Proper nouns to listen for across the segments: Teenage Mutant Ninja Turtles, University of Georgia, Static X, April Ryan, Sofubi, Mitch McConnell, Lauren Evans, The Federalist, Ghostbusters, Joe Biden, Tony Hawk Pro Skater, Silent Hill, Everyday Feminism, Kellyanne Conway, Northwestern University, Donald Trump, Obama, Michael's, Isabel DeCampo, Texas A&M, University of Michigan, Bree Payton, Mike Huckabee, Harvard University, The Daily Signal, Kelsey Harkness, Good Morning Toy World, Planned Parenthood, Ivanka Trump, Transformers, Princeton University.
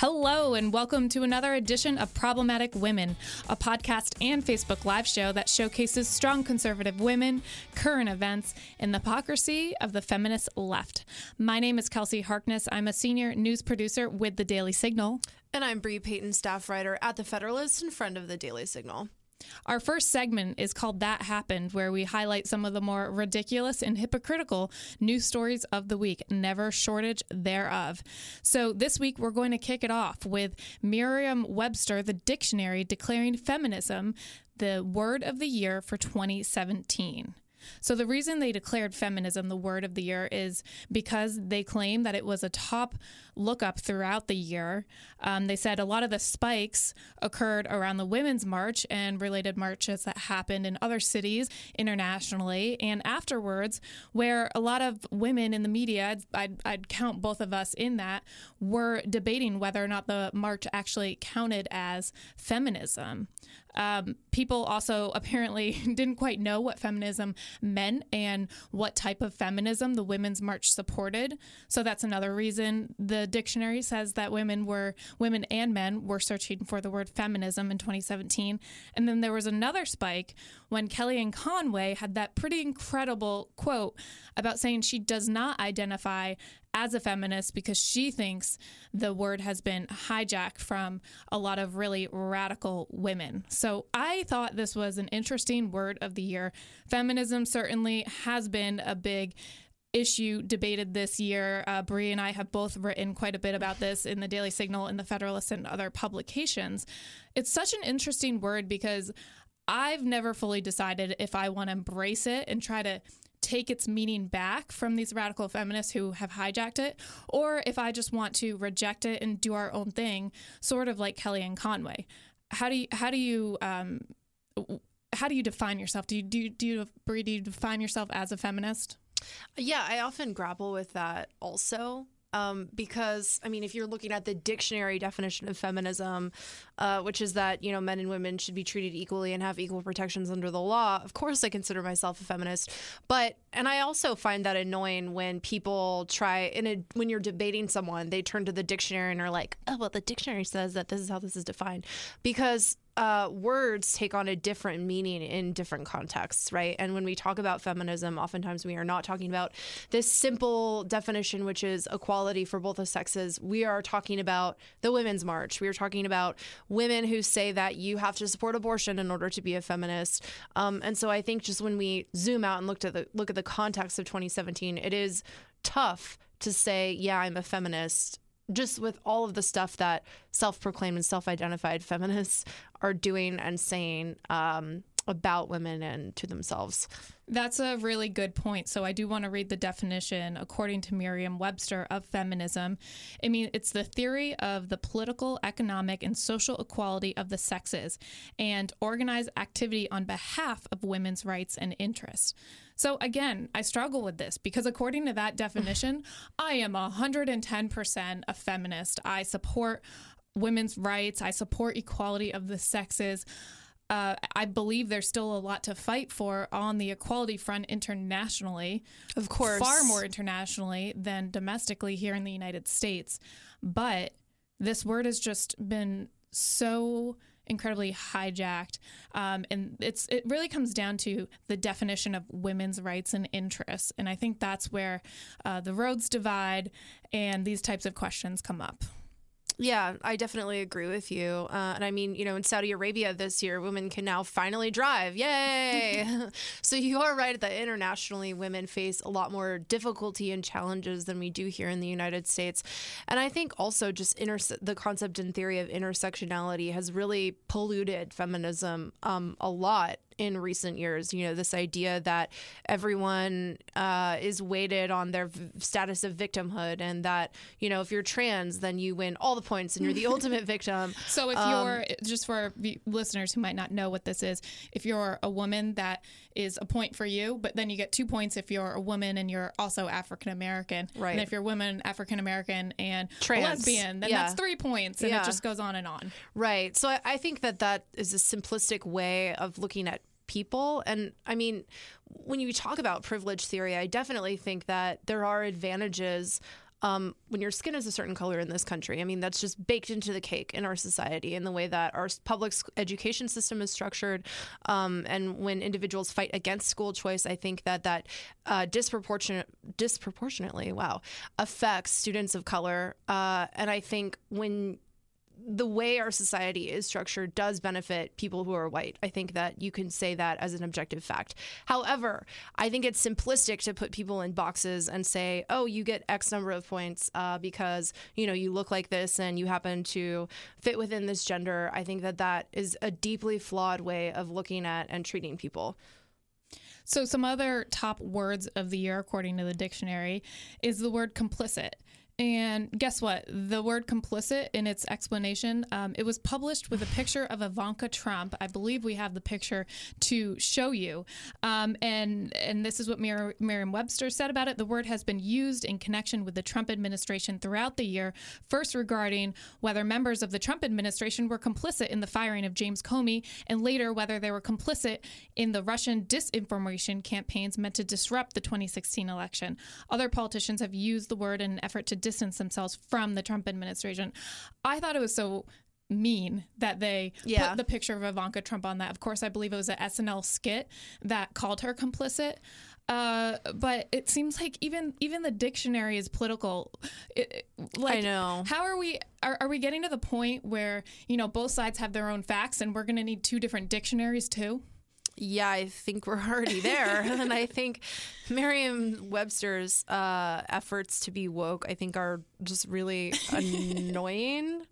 Hello, and welcome to another edition of Problematic Women, a podcast and Facebook Live show that showcases strong conservative women, current events, and the hypocrisy of the feminist left. My name is Kelsey Harkness. I'm a senior news producer with The Daily Signal. And I'm Bree Payton, staff writer at The Federalist and friend of The Daily Signal. Our first segment is called That Happened, where we highlight some of the more ridiculous and hypocritical news stories of the week, never shortage thereof. So this week, we're going to kick it off with Merriam-Webster, the dictionary, declaring feminism the word of the year for 2017. So the reason they declared feminism the word of the year is because they claim that it was a top lookup throughout the year. They said a lot of the spikes occurred around the Women's March and related marches that happened in other cities internationally and afterwards, where a lot of women in the media, I'd count both of us in that, were debating whether or not the march actually counted as feminism. People also apparently didn't quite know what feminism meant and what type of feminism the Women's March supported. So that's another reason the dictionary says that women and men were searching for the word feminism in 2017. And then there was another spike when Kellyanne Conway had that pretty incredible quote about saying she does not identify as a feminist because she thinks the word has been hijacked from a lot of really radical women. So I thought this was an interesting word of the year. Feminism certainly has been a big issue debated this year. Bree and I have both written quite a bit about this in the Daily Signal and the Federalist and other publications. It's such an interesting word because I've never fully decided if I want to embrace it and try to take its meaning back from these radical feminists who have hijacked it, or if I just want to reject it and do our own thing, sort of like Kellyanne Conway. How do you define yourself? Do you define yourself as a feminist? Yeah, I often grapple with that also. Because, I mean, if you're looking at the dictionary definition of feminism, which is that, you know, men and women should be treated equally and have equal protections under the law, of course I consider myself a feminist. And I also find that annoying when people when you're debating someone, they turn to the dictionary and are like, oh, well, the dictionary says that this is how this is defined. Because words take on a different meaning in different contexts, right? And when we talk about feminism, oftentimes we are not talking about this simple definition, which is equality for both the sexes. We are talking about the Women's March. We are talking about women who say that you have to support abortion in order to be a feminist. And so I think just when we zoom out and look at the context of 2017, it is tough to say, yeah, I'm a feminist, just with all of the stuff that self-proclaimed and self-identified feminists are doing and saying about women and to themselves. That's a really good point. So I do want to read the definition, according to Merriam-Webster, of feminism. I mean, it's the theory of the political, economic, and social equality of the sexes and organized activity on behalf of women's rights and interests. So again, I struggle with this because according to that definition, I am 110% a feminist. I support women's rights. I support equality of the sexes. I believe there's still a lot to fight for on the equality front internationally. Of course. Far more internationally than domestically here in the United States. But this word has just been so incredibly hijacked. And it really comes down to the definition of women's rights and interests. And I think that's where the roads divide and these types of questions come up. Yeah, I definitely agree with you. And I mean, you know, in Saudi Arabia this year, women can now finally drive. Yay! So you are right that internationally women face a lot more difficulty and challenges than we do here in the United States. And I think also just the concept and theory of intersectionality has really polluted feminism a lot in recent years. You know, this idea that everyone is weighted on their status of victimhood, and that, you know, if you're trans, then you win all the points and you're the ultimate victim. So if you're, just for listeners who might not know what this is, if you're a woman, that is a point for you, but then you get 2 points if you're a woman and you're also African-American. Right. And if you're woman, African-American, and trans, a lesbian, then that's 3 points, and it just goes on and on. Right. So I think that is a simplistic way of looking at people. And I mean, when you talk about privilege theory, I definitely think that there are advantages when your skin is a certain color in this country. I mean, that's just baked into the cake in our society and the way that our public education system is structured. And when individuals fight against school choice, I think that disproportionately affects students of color. And I think when the way our society is structured does benefit people who are white. I think that you can say that as an objective fact. However, I think it's simplistic to put people in boxes and say, oh, you get X number of points because, you know, you look like this and you happen to fit within this gender. I think that that is a deeply flawed way of looking at and treating people. So some other top words of the year, according to the dictionary, is the word complicit. And guess what? The word complicit in its explanation, it was published with a picture of Ivanka Trump. I believe we have the picture to show you. And this is what Merriam-Webster said about it. The word has been used in connection with the Trump administration throughout the year, first regarding whether members of the Trump administration were complicit in the firing of James Comey, and later whether they were complicit in the Russian disinformation campaigns meant to disrupt the 2016 election. Other politicians have used the word in an effort to distance themselves from the Trump administration. I thought it was so mean that they put the picture of Ivanka Trump on that. Of course, I believe it was an SNL skit that called her complicit. But it seems like even the dictionary is political. I know. How are we? Are we getting to the point where, you know, both sides have their own facts and we're going to need two different dictionaries too? Yeah, I think we're already there. And I think Merriam-Webster's efforts to be woke, I think, are just really annoying.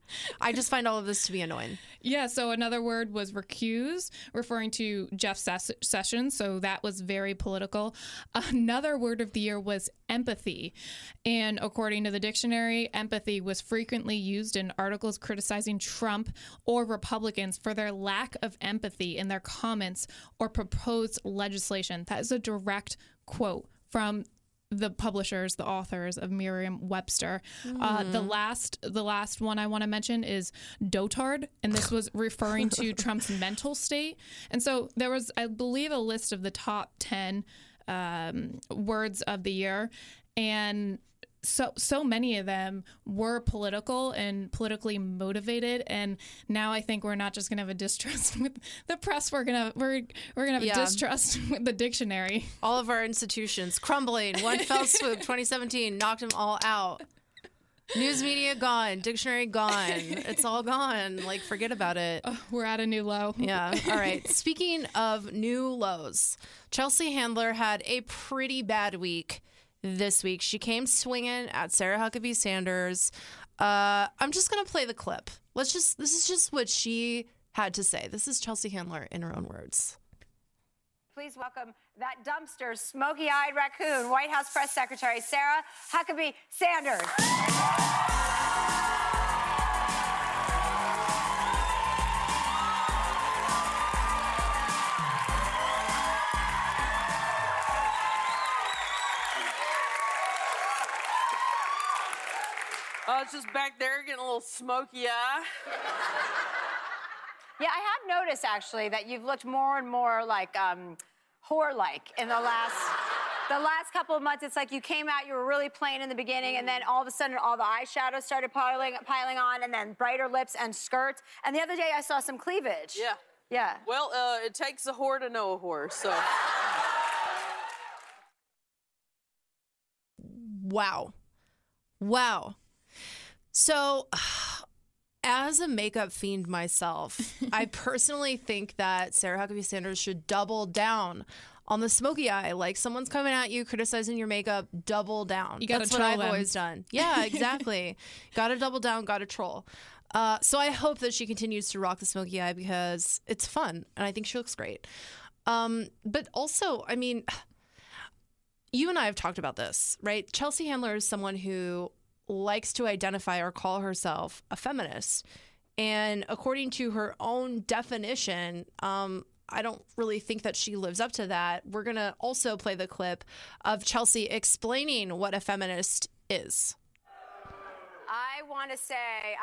I just find all of this to be annoying. Yeah, so another word was recuse, referring to Jeff Sessions, so that was very political. Another word of the year was empathy. And according to the dictionary, empathy was frequently used in articles criticizing Trump or Republicans for their lack of empathy in their comments or proposed legislation. That is a direct quote from the publishers, the authors of Merriam-Webster. The last one I want to mention is dotard, and this was referring to Trump's mental state. And so there was, I believe, a list of the top 10 words of the year, and so many of them were political and politically motivated. And now I think we're not just going to have a distrust with the press. We're going to have a distrust with the dictionary. All of our institutions crumbling. One fell swoop. 2017 knocked them all out. News media gone. Dictionary gone. It's all gone. Like, forget about it. Oh, we're at a new low. Yeah. All right. Speaking of new lows, Chelsea Handler had a pretty bad week. This week, she came swinging at Sarah Huckabee Sanders. I'm just going to play the clip. This is just what she had to say. This is Chelsea Handler in her own words. Please welcome that dumpster, smoky-eyed raccoon, White House Press Secretary Sarah Huckabee Sanders. It's just back there getting a little smoky eye. Yeah, I have noticed, actually, that you've looked more and more like whore-like in the last couple of months. It's like you came out, you were really plain in the beginning, and then all of a sudden all the eyeshadow started piling on, and then brighter lips and skirts. And the other day I saw some cleavage. Yeah. Yeah. Well, it takes a whore to know a whore, so. Wow. So, as a makeup fiend myself, I personally think that Sarah Huckabee Sanders should double down on the smoky eye. Like, someone's coming at you, criticizing your makeup, double down. That's what I've always done. Yeah, exactly. Gotta double down, gotta troll. So I hope that she continues to rock the smoky eye because it's fun, and I think she looks great. But also, I mean, you and I have talked about this, right? Chelsea Handler is someone who likes to identify or call herself a feminist. And according to her own definition, I don't really think that she lives up to that. We're going to also play the clip of Chelsea explaining what a feminist is. I I want to say,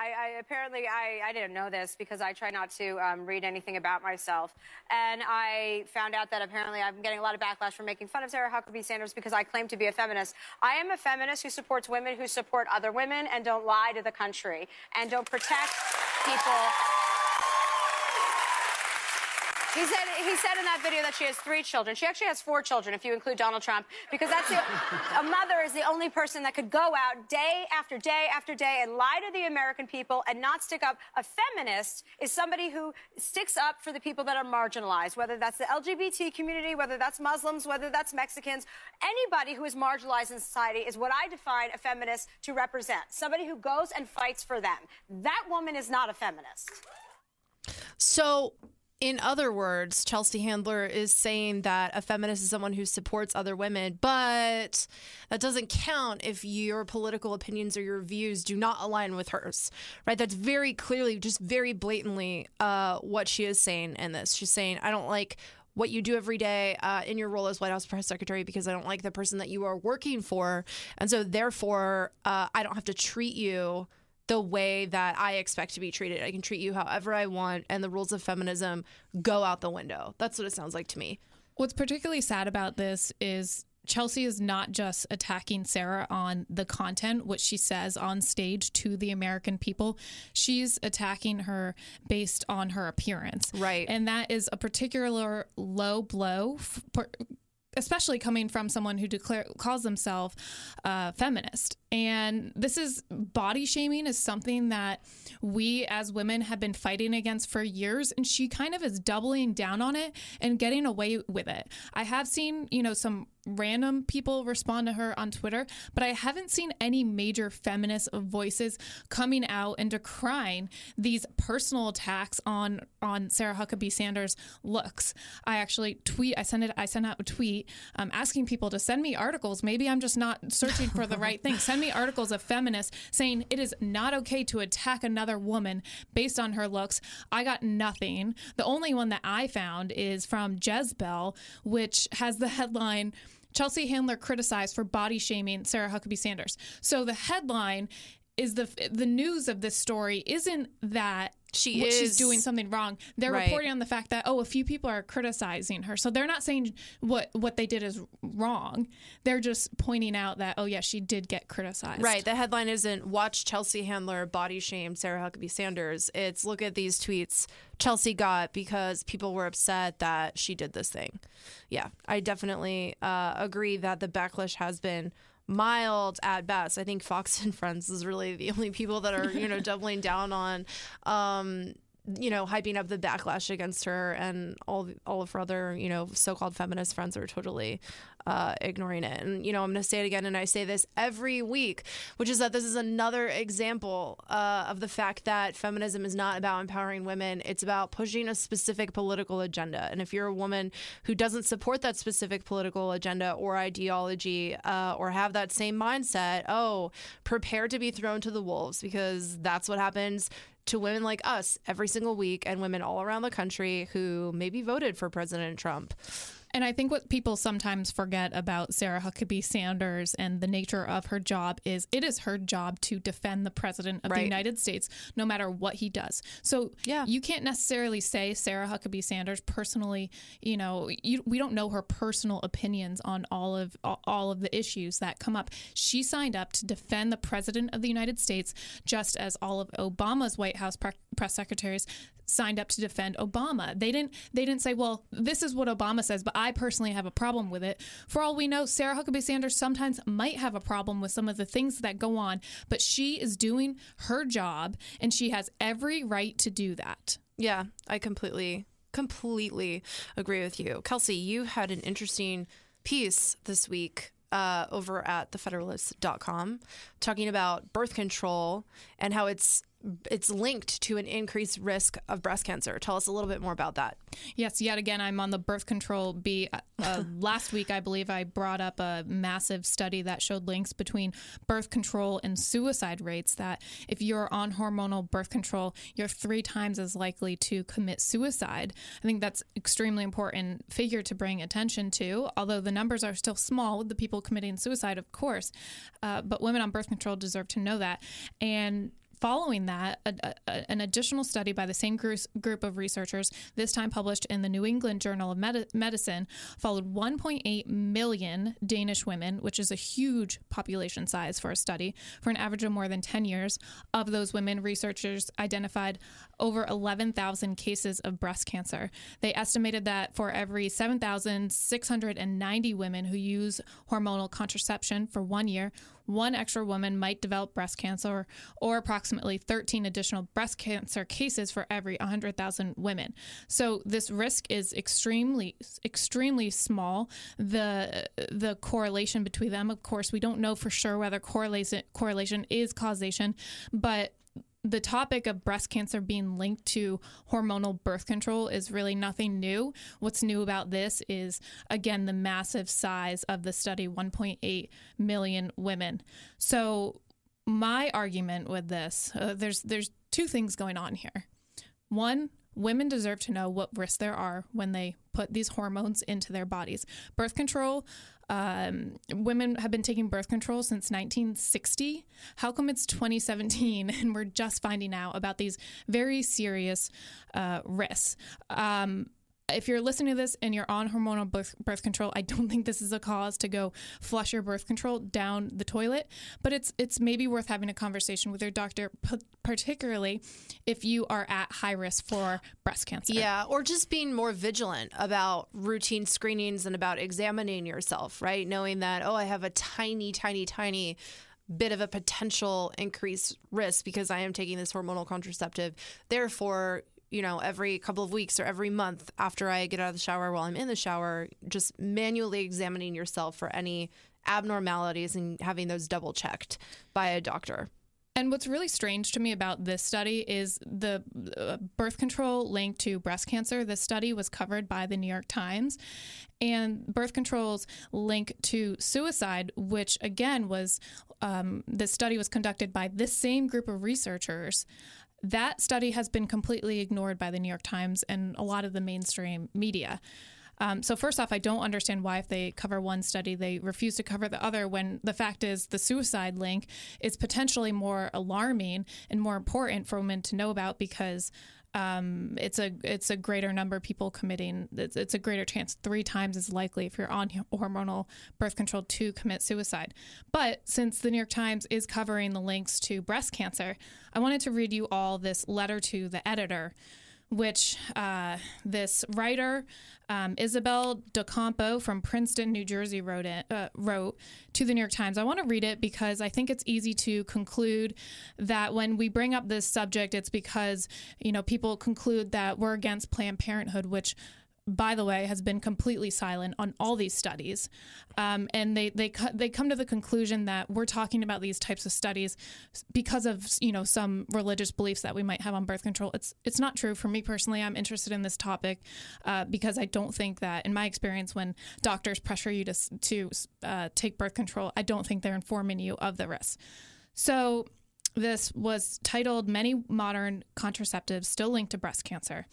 I didn't know this because I try not to read anything about myself. And I found out that apparently I'm getting a lot of backlash for making fun of Sarah Huckabee Sanders because I claim to be a feminist. I am a feminist who supports women who support other women and don't lie to the country and don't protect people. He said in that video that she has 3 children. She actually has 4 children, if you include Donald Trump, because that's a mother is the only person that could go out day after day after day and lie to the American people and not stick up. A feminist is somebody who sticks up for the people that are marginalized, whether that's the LGBT community, whether that's Muslims, whether that's Mexicans. Anybody who is marginalized in society is what I define a feminist to represent, somebody who goes and fights for them. That woman is not a feminist. So... in other words, Chelsea Handler is saying that a feminist is someone who supports other women, but that doesn't count if your political opinions or your views do not align with hers, right? That's very clearly, just very blatantly what she is saying in this. She's saying, I don't like what you do every day in your role as White House press secretary because I don't like the person that you are working for. And so therefore, I don't have to treat you the way that I expect to be treated. I can treat you however I want, and the rules of feminism go out the window. That's what it sounds like to me. What's particularly sad about this is Chelsea is not just attacking Sarah on the content, what she says on stage to the American people. She's attacking her based on her appearance. Right. And that is a particular low blow, especially coming from someone who calls themselves feminist. And this is body shaming is something that we as women have been fighting against for years. And she kind of is doubling down on it and getting away with it. I have seen, some random people respond to her on Twitter, but I haven't seen any major feminist voices coming out and decrying these personal attacks on Sarah Huckabee Sanders' looks. I actually sent out a tweet asking people to send me articles. Maybe I'm just not searching for the right thing. Send me articles of feminists saying it is not okay to attack another woman based on her looks. I got nothing. The only one that I found is from Jezebel, which has the headline, Chelsea Handler criticized for body shaming Sarah Huckabee Sanders. So the headline is the news of this story isn't that she's doing something wrong. They're reporting on the fact that, a few people are criticizing her. So they're not saying what they did is wrong. They're just pointing out that, she did get criticized. Right. The headline isn't watch Chelsea Handler body shame Sarah Huckabee Sanders. It's look at these tweets Chelsea got because people were upset that she did this thing. Yeah, I definitely agree that the backlash has been mild at best. I think Fox and Friends is really the only people that are, doubling down on, hyping up the backlash against her, and all of her other, so-called feminist friends are totally ignoring it. And, I'm going to say it again, and I say this every week, which is that this is another example of the fact that feminism is not about empowering women. It's about pushing a specific political agenda. And if you're a woman who doesn't support that specific political agenda or ideology or have that same mindset, prepare to be thrown to the wolves, because that's what happens to women like us every single week, and women all around the country who maybe voted for President Trump. And I think what people sometimes forget about Sarah Huckabee Sanders and the nature of her job is it is her job to defend the president of the United States, no matter what he does. So you can't necessarily say Sarah Huckabee Sanders personally, we don't know her personal opinions on all of the issues that come up. She signed up to defend the president of the United States, just as all of Obama's White House press secretaries signed up to defend Obama. They didn't say, well, this is what Obama says, but I personally have a problem with it. For all we know, Sarah Huckabee Sanders sometimes might have a problem with some of the things that go on, but she is doing her job, and she has every right to do that. Yeah, I completely agree with you. Kelsey, you had an interesting piece this week over at thefederalist.com talking about birth control and how it's it's linked to an increased risk of breast cancer. Tell us a little bit more about that. Yes, yet again, I'm on the birth control bee. Last week, I believe I brought up a massive study that showed links between birth control and suicide rates, that if you're on hormonal birth control, you're 3 times as likely to commit suicide. I think that's extremely important figure to bring attention to, although the numbers are still small with the people committing suicide, of course. But women on birth control deserve to know that. And following that, an additional study by the same group of researchers, this time published in the New England Journal of Medicine, followed 1.8 million Danish women, which is a huge population size for a study, for an average of more than 10 years. Of those women, researchers identified over 11,000 cases of breast cancer. They estimated that for every 7,690 women who use hormonal contraception for 1 year, one extra woman might develop breast cancer, or approximately 13 additional breast cancer cases for every 100,000 women. So this risk is extremely, extremely small. The correlation between them, of course, we don't know for sure whether correlation is causation, but the topic of breast cancer being linked to hormonal birth control is really nothing new. What's new about this is, again, the massive size of the study, 1.8 million women. So my argument with this, there's 2 things going on here. One, women deserve to know what risks there are when they put these hormones into their bodies. Birth control, women have been taking birth control since 1960. How come it's 2017 and we're just finding out about these very serious risks? If you're listening to this and you're on hormonal birth control, I don't think this is a cause to go flush your birth control down the toilet, but it's maybe worth having a conversation with your doctor, particularly if you are at high risk for breast cancer. Yeah, or just being more vigilant about routine screenings and about examining yourself, right? Knowing that, oh, I have a tiny, tiny, tiny bit of a potential increased risk because I am taking this hormonal contraceptive. Therefore, you know, every couple of weeks or every month after I get out of the shower, while I'm in the shower, just manually examining yourself for any abnormalities and having those double checked by a doctor. And what's really strange to me about this study is the birth control linked to breast cancer. This study was covered by the New York Times. And birth control's link to suicide, which again was, this study was conducted by this same group of researchers. That study has been completely ignored by the New York Times and a lot of the mainstream media. So first off, I don't understand why if they cover one study, they refuse to cover the other when the fact is the suicide link is potentially more alarming and more important for women to know about because it's a greater number of people committing. It's a greater chance, 3 times as likely if you're on hormonal birth control to commit suicide. But since the New York Times is covering the links to breast cancer, I wanted to read you all this letter to the editor, which this writer, Isabel DeCampo from Princeton, New Jersey, wrote to the New York Times. I want to read it because I think it's easy to conclude that when we bring up this subject, it's because, you know, people conclude that we're against Planned Parenthood, which, by the way, has been completely silent on all these studies. And they come to the conclusion that we're talking about these types of studies because of, you know, some religious beliefs that we might have on birth control. It's not true. For me personally, I'm interested in this topic because I don't think that, in my experience, when doctors pressure you to take birth control, I don't think they're informing you of the risks. So this was titled, "Many Modern Contraceptives Still Linked to Breast Cancer."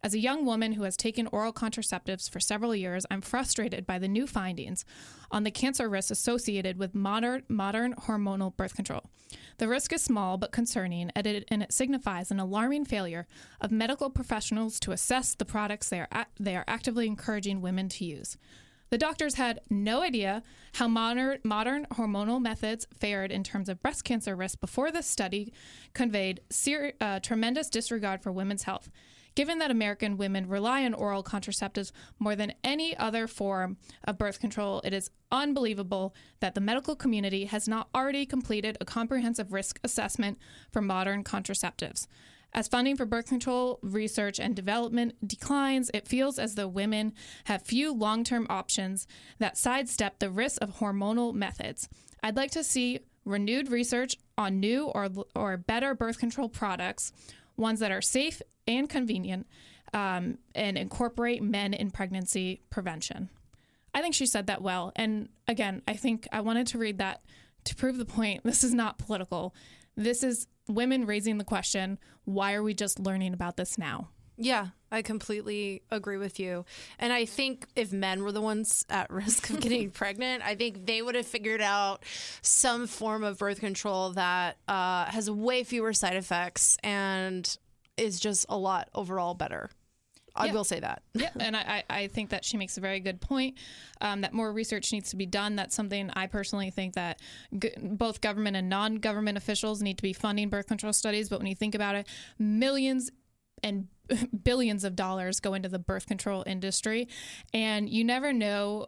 As a young woman who has taken oral contraceptives for several years, I'm frustrated by the new findings on the cancer risks associated with modern hormonal birth control. The risk is small but concerning, and it signifies an alarming failure of medical professionals to assess the products they are actively encouraging women to use. The doctors had no idea how modern hormonal methods fared in terms of breast cancer risk before this study conveyed tremendous disregard for women's health. Given that American women rely on oral contraceptives more than any other form of birth control, it is unbelievable that the medical community has not already completed a comprehensive risk assessment for modern contraceptives. As funding for birth control research and development declines, it feels as though women have few long-term options that sidestep the risks of hormonal methods. I'd like to see renewed research on new or better birth control products, ones that are safe and convenient, and incorporate men in pregnancy prevention. I think she said that well. And again, I think I wanted to read that to prove the point. This is not political. This is women raising the question, why are we just learning about this now? Yeah, I completely agree with you. And I think if men were the ones at risk of getting pregnant, I think they would have figured out some form of birth control that has way fewer side effects and is just a lot overall better. I will say that. Yeah, and I think that she makes a very good point, that more research needs to be done. That's something I personally think that both government and non-government officials need to be funding birth control studies. But when you think about it, millions and billions of dollars go into the birth control industry, and you never know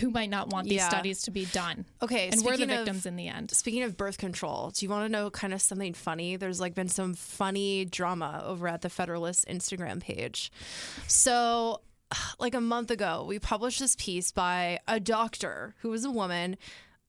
who might not want these studies to be done. Okay, and we're the victims in the end. Speaking of birth control, do you want to know kind of something funny? There's like been some funny drama over at the Federalist Instagram page. So like a month ago, we published this piece by a doctor who was a woman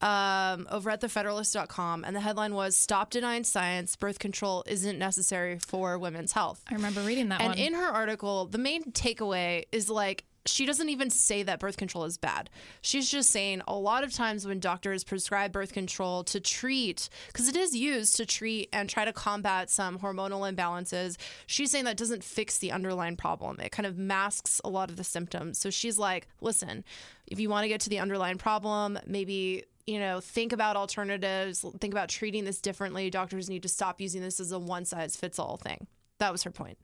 over at thefederalist.com, and the headline was "Stop Denying Science, Birth Control Isn't Necessary for Women's Health." I remember reading that one. And in her article, the main takeaway is like, she doesn't even say that birth control is bad. She's just saying a lot of times when doctors prescribe birth control to treat, because it is used to treat and try to combat some hormonal imbalances, she's saying that doesn't fix the underlying problem. It kind of masks a lot of the symptoms. So she's like, listen, if you want to get to the underlying problem, maybe, you know, think about alternatives, think about treating this differently. Doctors need to stop using this as a one-size-fits-all thing. That was her point.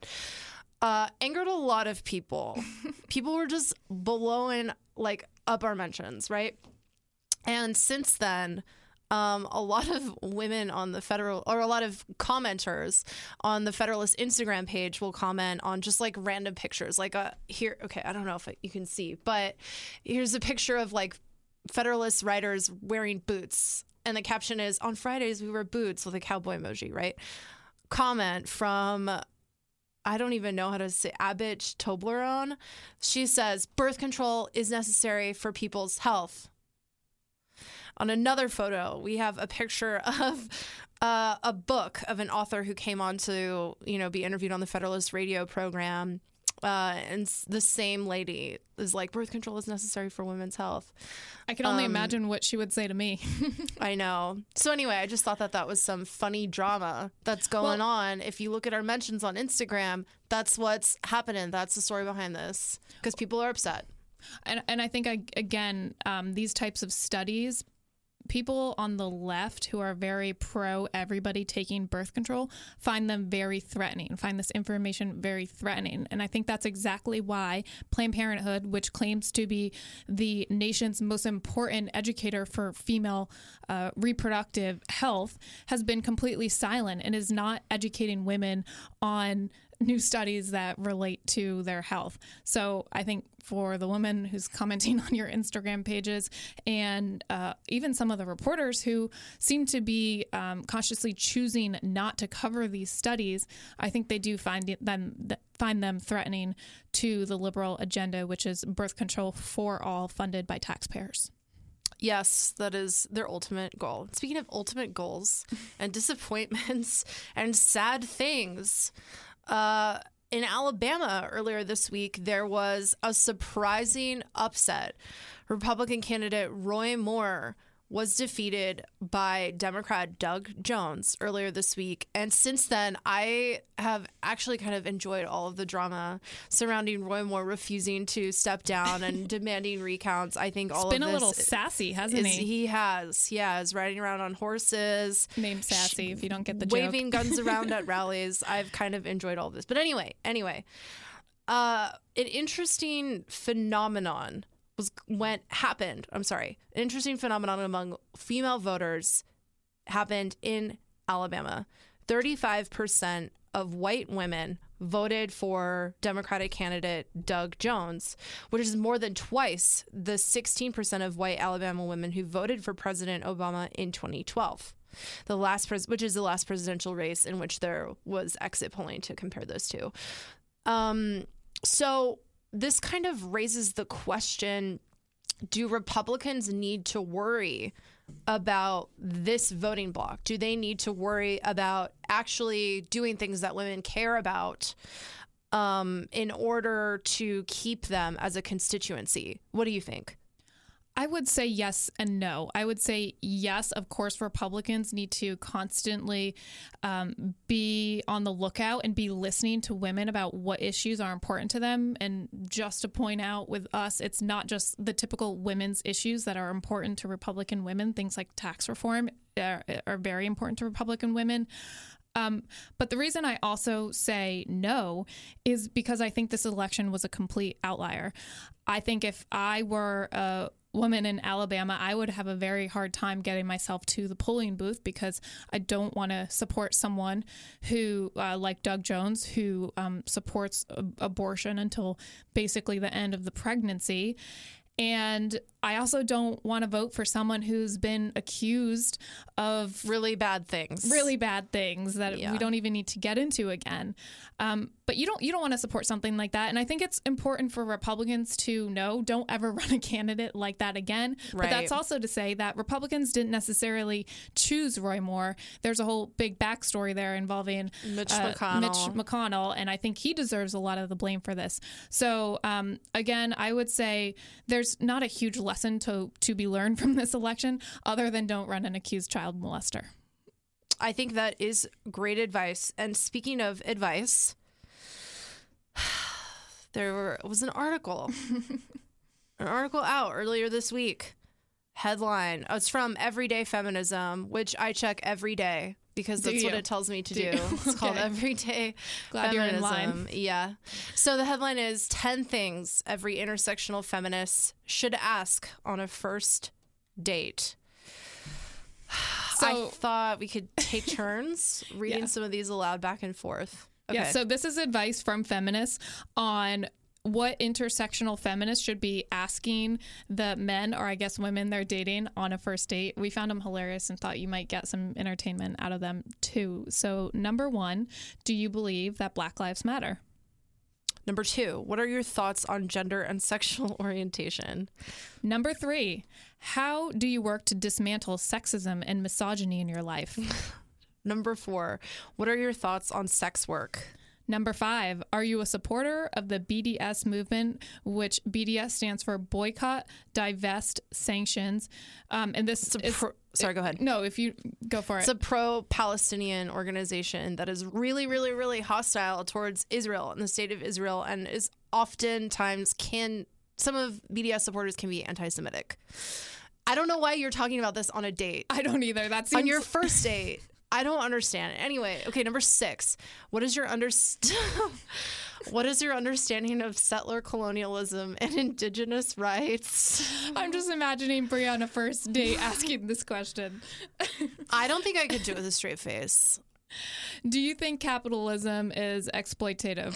Angered a lot of people. People were just blowing, like, up our mentions, right? And since then, a lot of women on the Federal, or a lot of commenters on the Federalist Instagram page will comment on just like random pictures. Like, here, okay, I don't know if you can see, but here's a picture of like Federalist writers wearing boots, and the caption is, "On Fridays we wear boots," with a cowboy emoji, right? Comment from, I don't even know how to say, Abich Toblerone. She says, "Birth control is necessary for people's health." On another photo, we have a picture of a book of an author who came on to, you know, be interviewed on the Federalist radio program. And the same lady is like, "Birth control is necessary for women's health." I can only imagine what she would say to me. I know. So anyway, I just thought that that was some funny drama that's going on. If you look at our mentions on Instagram, that's what's happening. That's the story behind this, because people are upset. And I think, again, these types of studies, people on the left who are very pro everybody taking birth control find them very threatening, find this information very threatening. And I think that's exactly why Planned Parenthood, which claims to be the nation's most important educator for female reproductive health, has been completely silent and is not educating women on new studies that relate to their health. So I think for the woman who's commenting on your Instagram pages, and even some of the reporters who seem to be consciously choosing not to cover these studies, I think they do find them threatening to the liberal agenda, which is birth control for all, funded by taxpayers. Yes, that is their ultimate goal. Speaking of ultimate goals and disappointments and sad things, in Alabama earlier this week, there was a surprising upset. Republican candidate Roy Moore was defeated by Democrat Doug Jones earlier this week. And since then, I have actually kind of enjoyed all of the drama surrounding Roy Moore refusing to step down and demanding recounts. I think all of this... He's been a little sassy, hasn't he? He has. Yeah, he's riding around on horses. Named Sassy, if you don't get the joke. Waving guns around at rallies. I've kind of enjoyed all this. But anyway, An interesting phenomenon among female voters happened in Alabama. 35% of white women voted for Democratic candidate Doug Jones, which is more than twice the 16% of white Alabama women who voted for President Obama in 2012, which is the last presidential race in which there was exit polling to compare those two. So this kind of raises the question do Republicans need to worry about this voting bloc? Do they need to worry about actually doing things that women care about in order to keep them as a constituency? What do you think? I would say yes and no. I would say yes, of course, Republicans need to constantly be on the lookout and be listening to women about what issues are important to them. And just to point out with us, it's not just the typical women's issues that are important to Republican women. Things like tax reform are very important to Republican women. But the reason I also say no is because I think this election was a complete outlier. I think if I were a woman in Alabama, I would have a very hard time getting myself to the polling booth because I don't want to support someone who, like Doug Jones, who supports abortion until basically the end of the pregnancy. And I also don't want to vote for someone who's been accused of really bad things that we don't even need to get into again. But you don't want to support something like that. And I think it's important for Republicans to know, don't ever run a candidate like that again. Right. But that's also to say that Republicans didn't necessarily choose Roy Moore. There's a whole big backstory there involving Mitch McConnell. And I think he deserves a lot of the blame for this. So, again, I would say there's not a huge lesson to be learned from this election other than don't run an accused child molester. I think that is great advice. And speaking of advice, there was an article out earlier this week. Headline. Oh, it's from Everyday Feminism, which I check every day because that's what it tells me to do. It's okay. Called Everyday Glad Feminism. You're in line. Yeah. So the headline is 10 things every intersectional feminist should ask on a first date. So, I thought we could take turns reading some of these aloud back and forth. Okay. Yeah, so this is advice from feminists on what intersectional feminists should be asking the men, or I guess women, they're dating on a first date. We found them hilarious and thought you might get some entertainment out of them too. So 1, do you believe that Black Lives Matter? 2, what are your thoughts on gender and sexual orientation? 3, how do you work to dismantle sexism and misogyny in your life? 4, what are your thoughts on sex work? 5, are you a supporter of the BDS movement, which BDS stands for Boycott, Divest, Sanctions? And this Sorry, go ahead. No, if you go for it. It's a pro-Palestinian organization that is really, really, really hostile towards Israel and the state of Israel, and is oftentimes some of BDS supporters can be anti-Semitic. I don't know why you're talking about this on a date. I don't either. That seems on your first date. I don't understand. Anyway, okay, 6. What is your understanding of settler colonialism and indigenous rights? I'm just imagining Bree on a first date asking this question. I don't think I could do it with a straight face. Do you think capitalism is exploitative?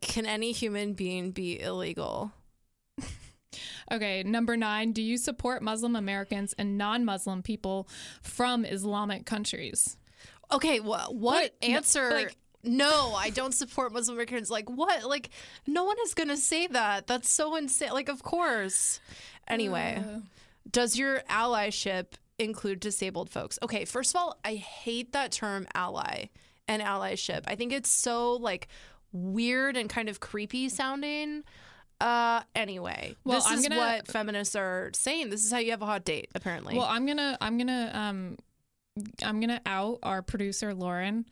Can any human being be illegal? Okay, 9, do you support Muslim Americans and non-Muslim people from Islamic countries? Okay, what answer? No, I don't support Muslim Americans. Like, what? Like, no one is going to say that. That's so insane. Like, of course. Anyway, does your allyship include disabled folks? Okay, first of all, I hate that term ally and allyship. I think it's so, like, weird and kind of creepy sounding. Anyway, well, this is what feminists are saying. This is how you have a hot date, apparently. Well, I'm gonna out our producer Lauren,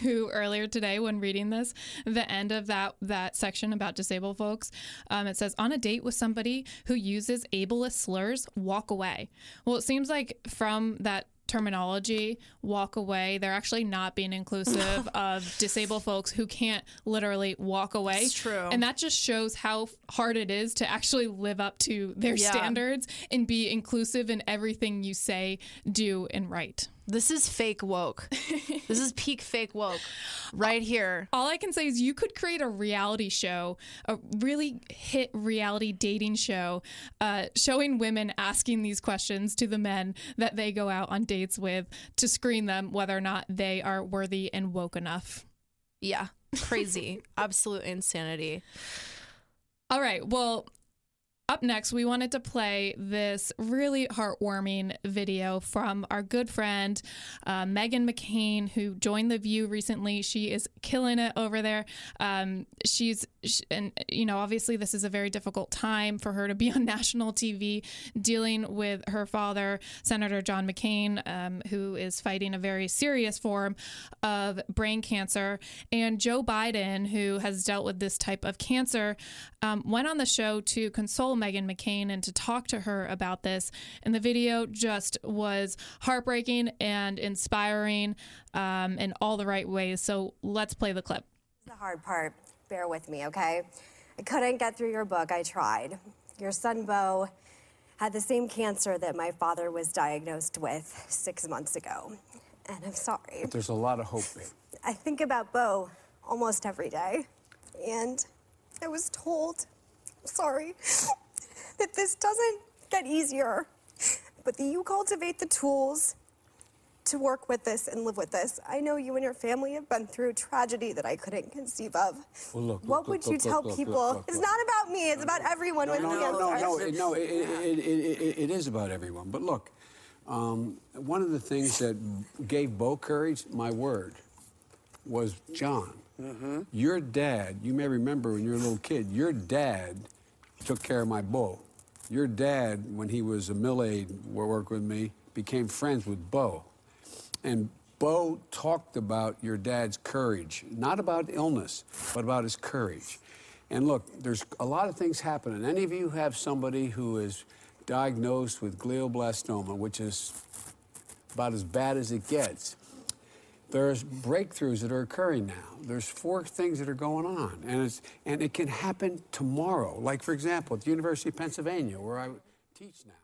who earlier today, when reading this, the end of that section about disabled folks, it says, on a date with somebody who uses ableist slurs, walk away. Well, it seems like from that terminology, walk away, they're actually not being inclusive of disabled folks who can't literally walk away. It's true. And that just shows how hard it is to actually live up to their standards and be inclusive in everything you say, do, and write. This is fake woke. This is peak fake woke right here. All I can say is you could create a reality show, a really hit reality dating show, showing women asking these questions to the men that they go out on dates with to screen them whether or not they are worthy and woke enough. Yeah. Crazy. Absolute insanity. All right. Well, up next, we wanted to play this really heartwarming video from our good friend, Meghan McCain, who joined The View recently. She is killing it over there. And you know, obviously this is a very difficult time for her to be on national TV dealing with her father, Senator John McCain, who is fighting a very serious form of brain cancer. And Joe Biden, who has dealt with this type of cancer, went on the show to console Meghan McCain and to talk to her about this. And the video just was heartbreaking and inspiring in all the right ways. So let's play the clip. The hard part. Bear with me, okay? I couldn't get through your book. I tried. Your son, Beau, had the same cancer that my father was diagnosed with 6 months ago. And I'm sorry. But there's a lot of hope, babe. I think about Beau almost every day. And I was told, I'm sorry, that this doesn't get easier, but that you cultivate the tools to work with this and live with this. I know you and your family have been through tragedy that I couldn't conceive of. Well, look, what would you tell people? It's not about me, it's about everyone. It is about everyone. But look, one of the things that gave Beau courage, my word, was John. Mm-hmm. Your dad, you may remember when you were a little kid, your dad took care of my Beau. Your dad, when he was a mill-aide, worked with me, became friends with Beau. And Beau talked about your dad's courage, not about illness, but about his courage. And look, there's a lot of things happening. Any of you have somebody who is diagnosed with glioblastoma, which is about as bad as it gets. There's breakthroughs that are occurring now. There's four things that are going on, and it can happen tomorrow. Like, for example, at the University of Pennsylvania, where I teach now.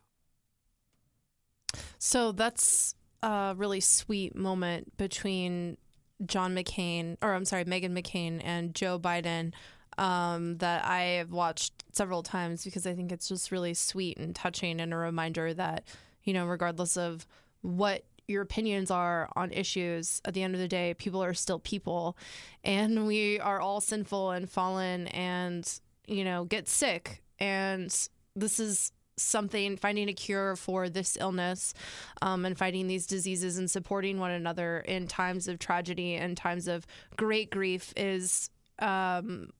So that's a really sweet moment between Meghan McCain and Joe Biden that I have watched several times because I think it's just really sweet and touching and a reminder that, you know, regardless of what your opinions are on issues, at the end of the day, people are still people, and we are all sinful and fallen and, you know, get sick. And this is something, finding a cure for this illness and fighting these diseases and supporting one another in times of tragedy and times of great grief is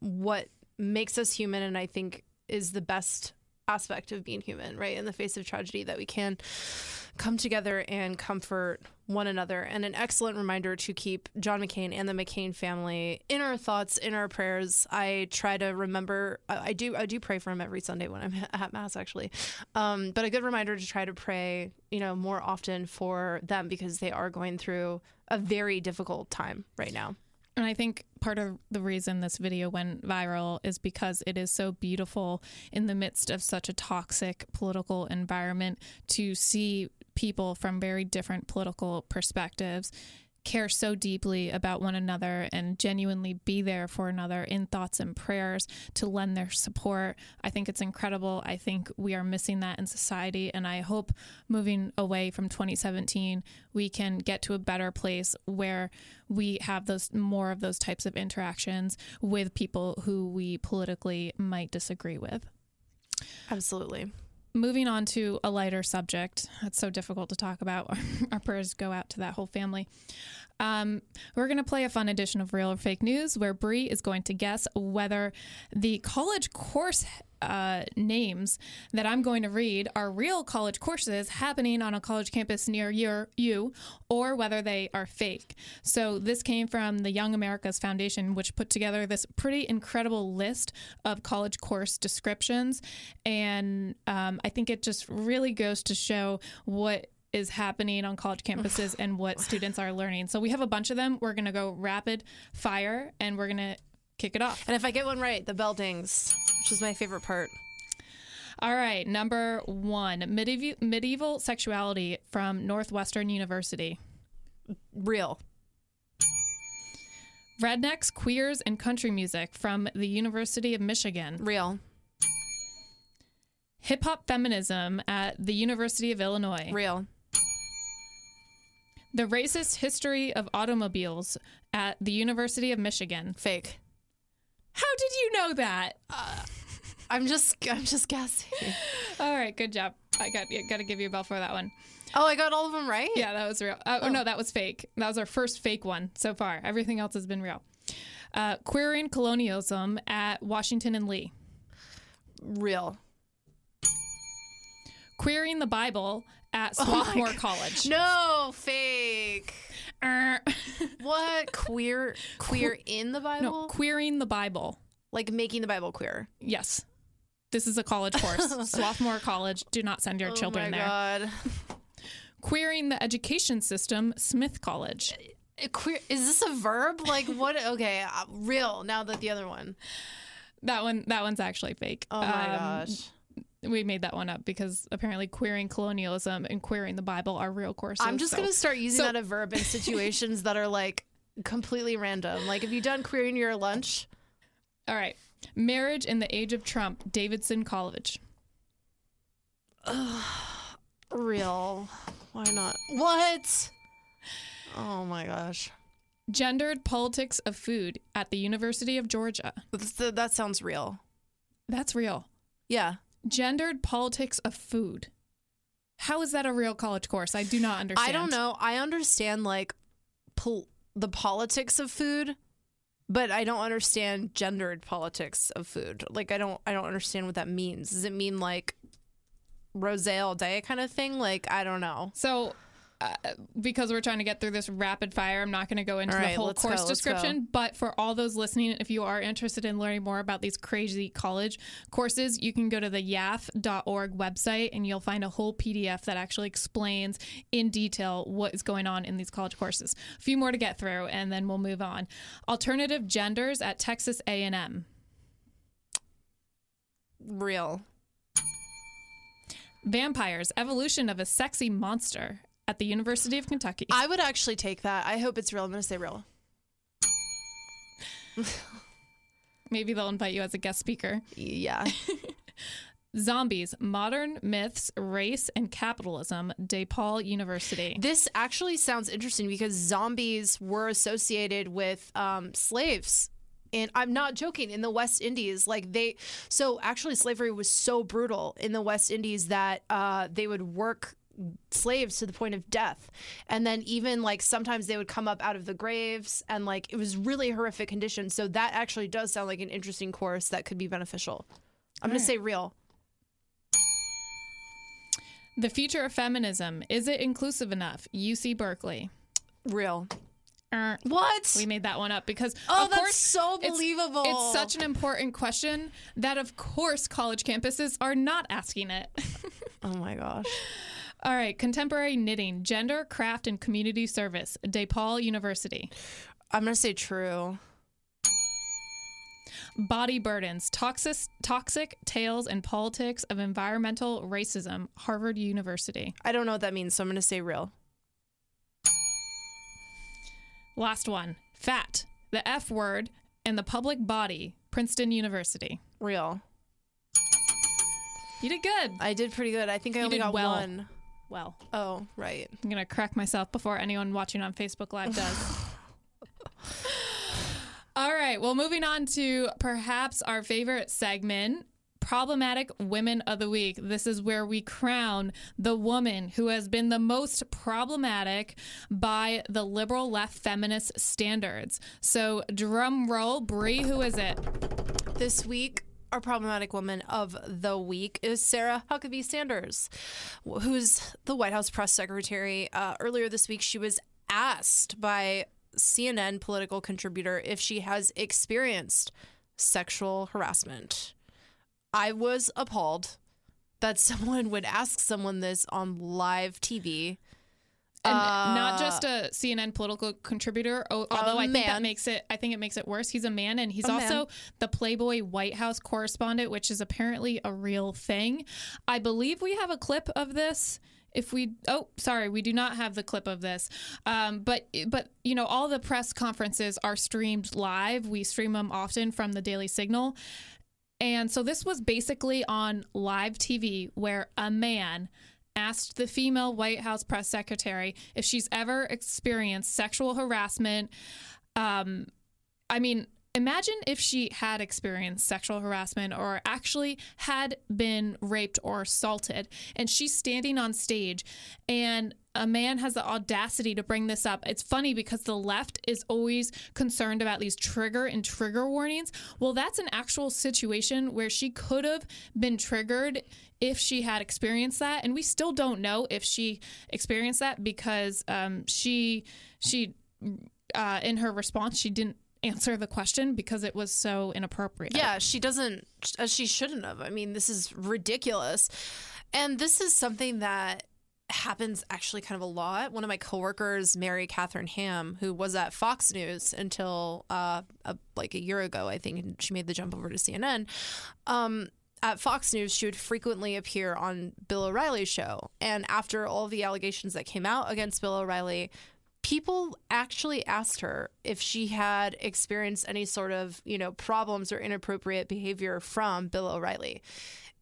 what makes us human, and I think is the best aspect of being human, right? In the face of tragedy, that we can come together and comfort one another. And an excellent reminder to keep John McCain and the McCain family in our thoughts, in our prayers. I try to remember, I do pray for him every Sunday when I'm at Mass, actually. But a good reminder to try to pray, you know, more often for them, because they are going through a very difficult time right now. And I think part of the reason this video went viral is because it is so beautiful in the midst of such a toxic political environment to see people from very different political perspectives care so deeply about one another and genuinely be there for another in thoughts and prayers to lend their support. I think it's incredible. I think we are missing that in society. And I hope moving away from 2017, we can get to a better place where we have those more of those types of interactions with people who we politically might disagree with. Absolutely. Moving on to a lighter subject. That's so difficult to talk about. Our prayers go out to that whole family. We're going to play a fun edition of Real or Fake News, where Bree is going to guess whether the college course names that I'm going to read are real college courses happening on a college campus near you, or whether they are fake. So this came from the Young America's Foundation, which put together this pretty incredible list of college course descriptions. And I think it just really goes to show what is happening on college campuses and what students are learning. So we have a bunch of them. We're going to go rapid fire, and we're going to kick it off. And if I get one right, the bell dings, which is my favorite part. All right. Number one, medieval sexuality from Northwestern University. Real. Rednecks, queers, and country music from the University of Michigan. Real. Hip-hop feminism at the University of Illinois. Real. The racist history of automobiles at the University of Michigan. Fake. How did you know that? I'm just guessing. All right, good job. I got to give you a bell for that one. Oh, I got all of them right? Yeah, that was real. No, that was fake. That was our first fake one so far. Everything else has been real. Querying colonialism at Washington and Lee. Real. Querying the Bible at Swarthmore College. No, fake. What? Queer in the Bible? No, querying the Bible. Like making the Bible queer. Yes. This is a college course. Swarthmore College. Do not send your children there. Oh, my God. Querying the education system, Smith College. Queer, is this a verb? Like, what? Okay, real. Now that the other one. That one's actually fake. Oh, my gosh. We made that one up because apparently querying colonialism and querying the Bible are real courses. I'm just going to start using that a verb in situations that are, like, completely random. Like, have you done querying your lunch? All right. Marriage in the Age of Trump, Davidson College. Ugh, real. Why not? What? Oh, my gosh. Gendered politics of food at the University of Georgia. That sounds real. That's real. Yeah. Gendered politics of food. How is that a real college course? I do not understand. I don't know. I understand, like, the politics of food, but I don't understand gendered politics of food. Like, I don't understand what that means. Does it mean, like, rosé all day kind of thing? Like, I don't know. So... because we're trying to get through this rapid fire, I'm not going to go into the whole course description. But for all those listening, if you are interested in learning more about these crazy college courses, you can go to the YAF.org website and you'll find a whole PDF that actually explains in detail what is going on in these college courses. A few more to get through and then we'll move on. Alternative genders at Texas A&M. Real. Vampires, evolution of a sexy monster. At the University of Kentucky. I would actually take that. I hope it's real. I'm going to say real. Maybe they'll invite you as a guest speaker. Yeah. Zombies, modern myths, race, and capitalism, DePaul University. This actually sounds interesting because zombies were associated with slaves. And I'm not joking. In the West Indies, actually slavery was so brutal in the West Indies that they would work slaves to the point of death, and then even like sometimes they would come up out of the graves, and like it was really horrific conditions. So that actually does sound like an interesting course that could be beneficial. I'm gonna say real. The future of feminism, is it inclusive enough? UC Berkeley. Real. What? We made that one up because that's so believable. It's such an important question that of course college campuses are not asking it. Oh my gosh. All right, contemporary knitting, gender, craft, and community service, DePaul University. I'm going to say true. Body burdens, toxic tales and politics of environmental racism, Harvard University. I don't know what that means, so I'm going to say real. Last one, fat, the F word, and the public body, Princeton University. Real. You did good. I did pretty good. I think I only got one. Well. Oh, right. I'm going to crack myself before anyone watching on Facebook Live does. All right. Well, moving on to perhaps our favorite segment, Problematic Women of the Week. This is where we crown the woman who has been the most problematic by the liberal left feminist standards. So drum roll, Bree, who is it? This week, our problematic woman of the week is Sarah Huckabee Sanders, who's the White House press secretary. Earlier this week, she was asked by CNN political contributor if she has experienced sexual harassment. I was appalled that someone would ask someone this on live TV. And not just a CNN political contributor, although I think it makes it worse. He's a man, and he's also the Playboy White House correspondent, which is apparently a real thing. I believe we have a clip of this. We do not have the clip of this. But you know, all the press conferences are streamed live. We stream them often from the Daily Signal. And so this was basically on live TV where a man asked the female White House press secretary if she's ever experienced sexual harassment. I mean, Imagine if she had experienced sexual harassment or actually had been raped or assaulted, and she's standing on stage and a man has the audacity to bring this up. It's funny because the left is always concerned about these trigger warnings. Well, that's an actual situation where she could have been triggered if she had experienced that. And we still don't know if she experienced that because she in her response, she didn't answer the question because it was so inappropriate. Yeah, she doesn't, she shouldn't have. I mean, this is ridiculous. And this is something that happens actually kind of a lot. One of my coworkers, Mary Catherine Ham, who was at Fox News until like a year ago, I think, and she made the jump over to CNN. At Fox News, she would frequently appear on Bill O'Reilly's show. And after all the allegations that came out against Bill O'Reilly, people actually asked her if she had experienced any sort of, problems or inappropriate behavior from Bill O'Reilly.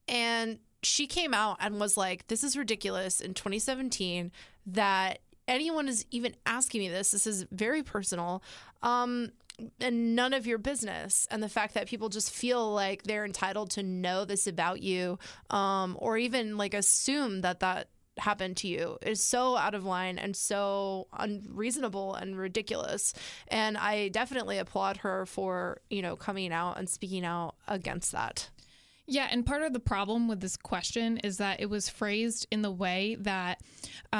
And she came out and was like, this is ridiculous in 2017 that anyone is even asking me this. This is very personal and none of your business. And the fact that people just feel like they're entitled to know this about you or even like assume that happened to you is so out of line and so unreasonable and ridiculous. And I definitely applaud her for, coming out and speaking out against that. Yeah, and part of the problem with this question is that it was phrased in the way that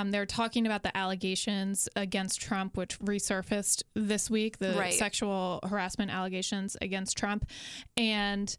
they're talking about the allegations against Trump, which resurfaced this week, the right. Sexual harassment allegations against Trump. And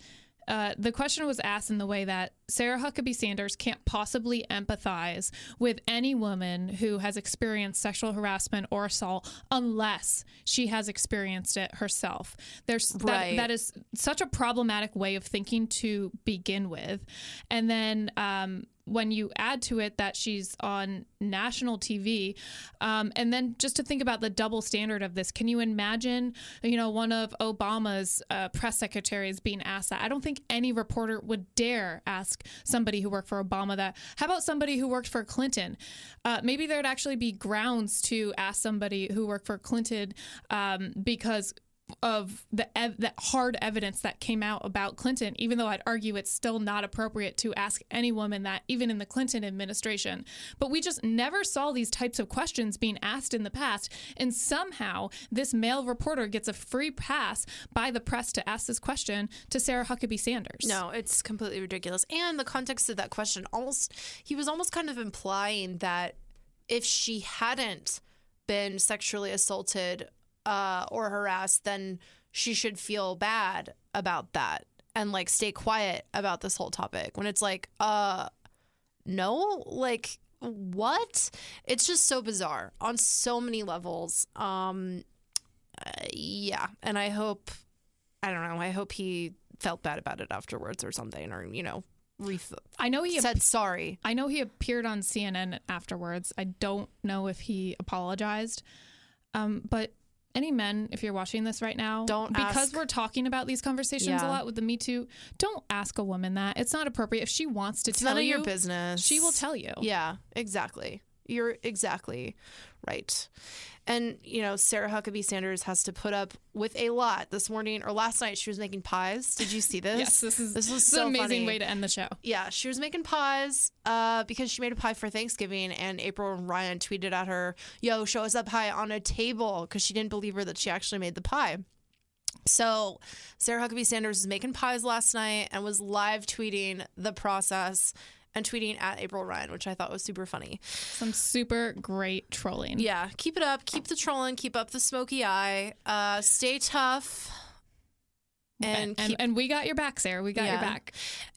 the question was asked in the way that Sarah Huckabee Sanders can't possibly empathize with any woman who has experienced sexual harassment or assault unless she has experienced it herself. That is such a problematic way of thinking to begin with. And then when you add to it that she's on national TV, and then just to think about the double standard of this, can you imagine, one of Obama's press secretaries being asked that? I don't think any reporter would dare ask somebody who worked for Obama that. How about somebody who worked for Clinton? Maybe there'd actually be grounds to ask somebody who worked for Clinton because of the hard evidence that came out about Clinton, even though I'd argue it's still not appropriate to ask any woman that, even in the Clinton administration. But we just never saw these types of questions being asked in the past. And somehow this male reporter gets a free pass by the press to ask this question to Sarah Huckabee Sanders. No, it's completely ridiculous. And the context of that question, he was almost kind of implying that if she hadn't been sexually assaulted or harassed, then she should feel bad about that and like stay quiet about this whole topic, when it's like, no, like what? It's just so bizarre on so many levels. Yeah. And I hope he felt bad about it afterwards or something, or, I know he said sorry. I know he appeared on CNN afterwards. I don't know if he apologized, but any men, if you're watching this right now, because we're talking about these conversations a lot with the Me Too, don't ask a woman that. It's not appropriate. If she wants to tell you, it's none of your business. She will tell you. Yeah, exactly. You're exactly right. And, Sarah Huckabee Sanders has to put up with a lot. This morning or last night, she was making pies. Did you see this? Yes, this was so an amazing way to end the show. Yeah, she was making pies because she made a pie for Thanksgiving, and April Ryan tweeted at her, yo, show us that pie on a table, because she didn't believe her that she actually made the pie. So Sarah Huckabee Sanders was making pies last night and was live tweeting the process and tweeting at April Ryan, which I thought was super funny. Some super great trolling. Yeah. Keep it up. Keep the trolling. Keep up the smoky eye. Stay tough. And we got your back, Sarah. We got your back.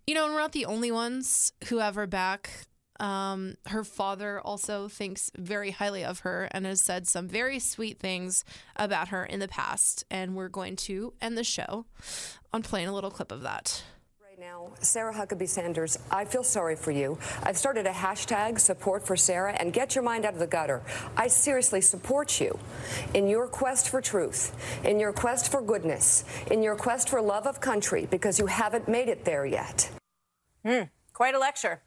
And we're not the only ones who have her back. Her father also thinks very highly of her and has said some very sweet things about her in the past. And we're going to end the show on playing a little clip of that. Now, Sarah Huckabee Sanders, I feel sorry for you. I've started a hashtag, support for Sarah, and get your mind out of the gutter. I seriously support you in your quest for truth, in your quest for goodness, in your quest for love of country, because you haven't made it there yet. Quite a lecture.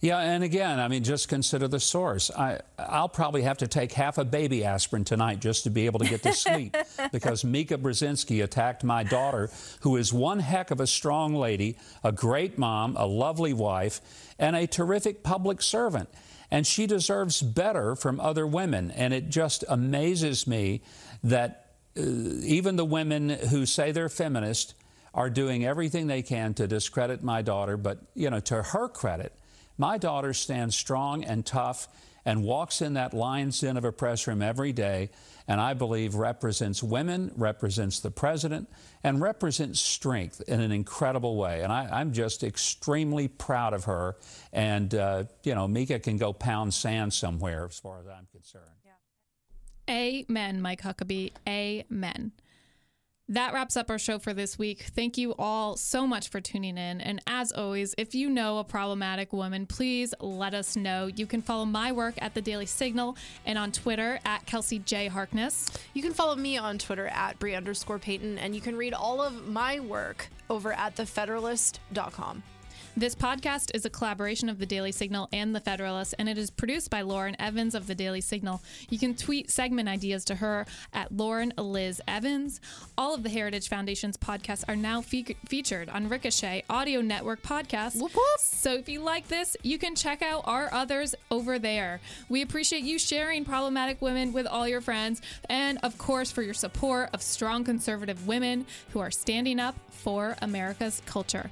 Yeah, and again, I mean, just consider the source. I'll probably have to take half a baby aspirin tonight just to be able to get to sleep because Mika Brzezinski attacked my daughter, who is one heck of a strong lady, a great mom, a lovely wife, and a terrific public servant. And she deserves better from other women. And it just amazes me that even the women who say they're feminist are doing everything they can to discredit my daughter. But, you know, to her credit, my daughter stands strong and tough and walks in that lion's den of a press room every day, and I believe represents women, represents the president, and represents strength in an incredible way. And I'm just extremely proud of her. And, you know, Mika can go pound sand somewhere as far as I'm concerned. Yeah. Amen, Mike Huckabee. Amen. That wraps up our show for this week. Thank you all so much for tuning in. And as always, if you know a problematic woman, please let us know. You can follow my work at The Daily Signal and on Twitter at Kelsey J. Harkness. You can follow me on Twitter at Bree_Payton, and you can read all of my work over at thefederalist.com. This podcast is a collaboration of The Daily Signal and The Federalist, and it is produced by Lauren Evans of The Daily Signal. You can tweet segment ideas to her at Lauren Liz Evans. All of the Heritage Foundation's podcasts are now featured on Ricochet Audio Network podcasts. Whoop whoop. So if you like this, you can check out our others over there. We appreciate you sharing problematic women with all your friends, and of course for your support of strong conservative women who are standing up for America's culture.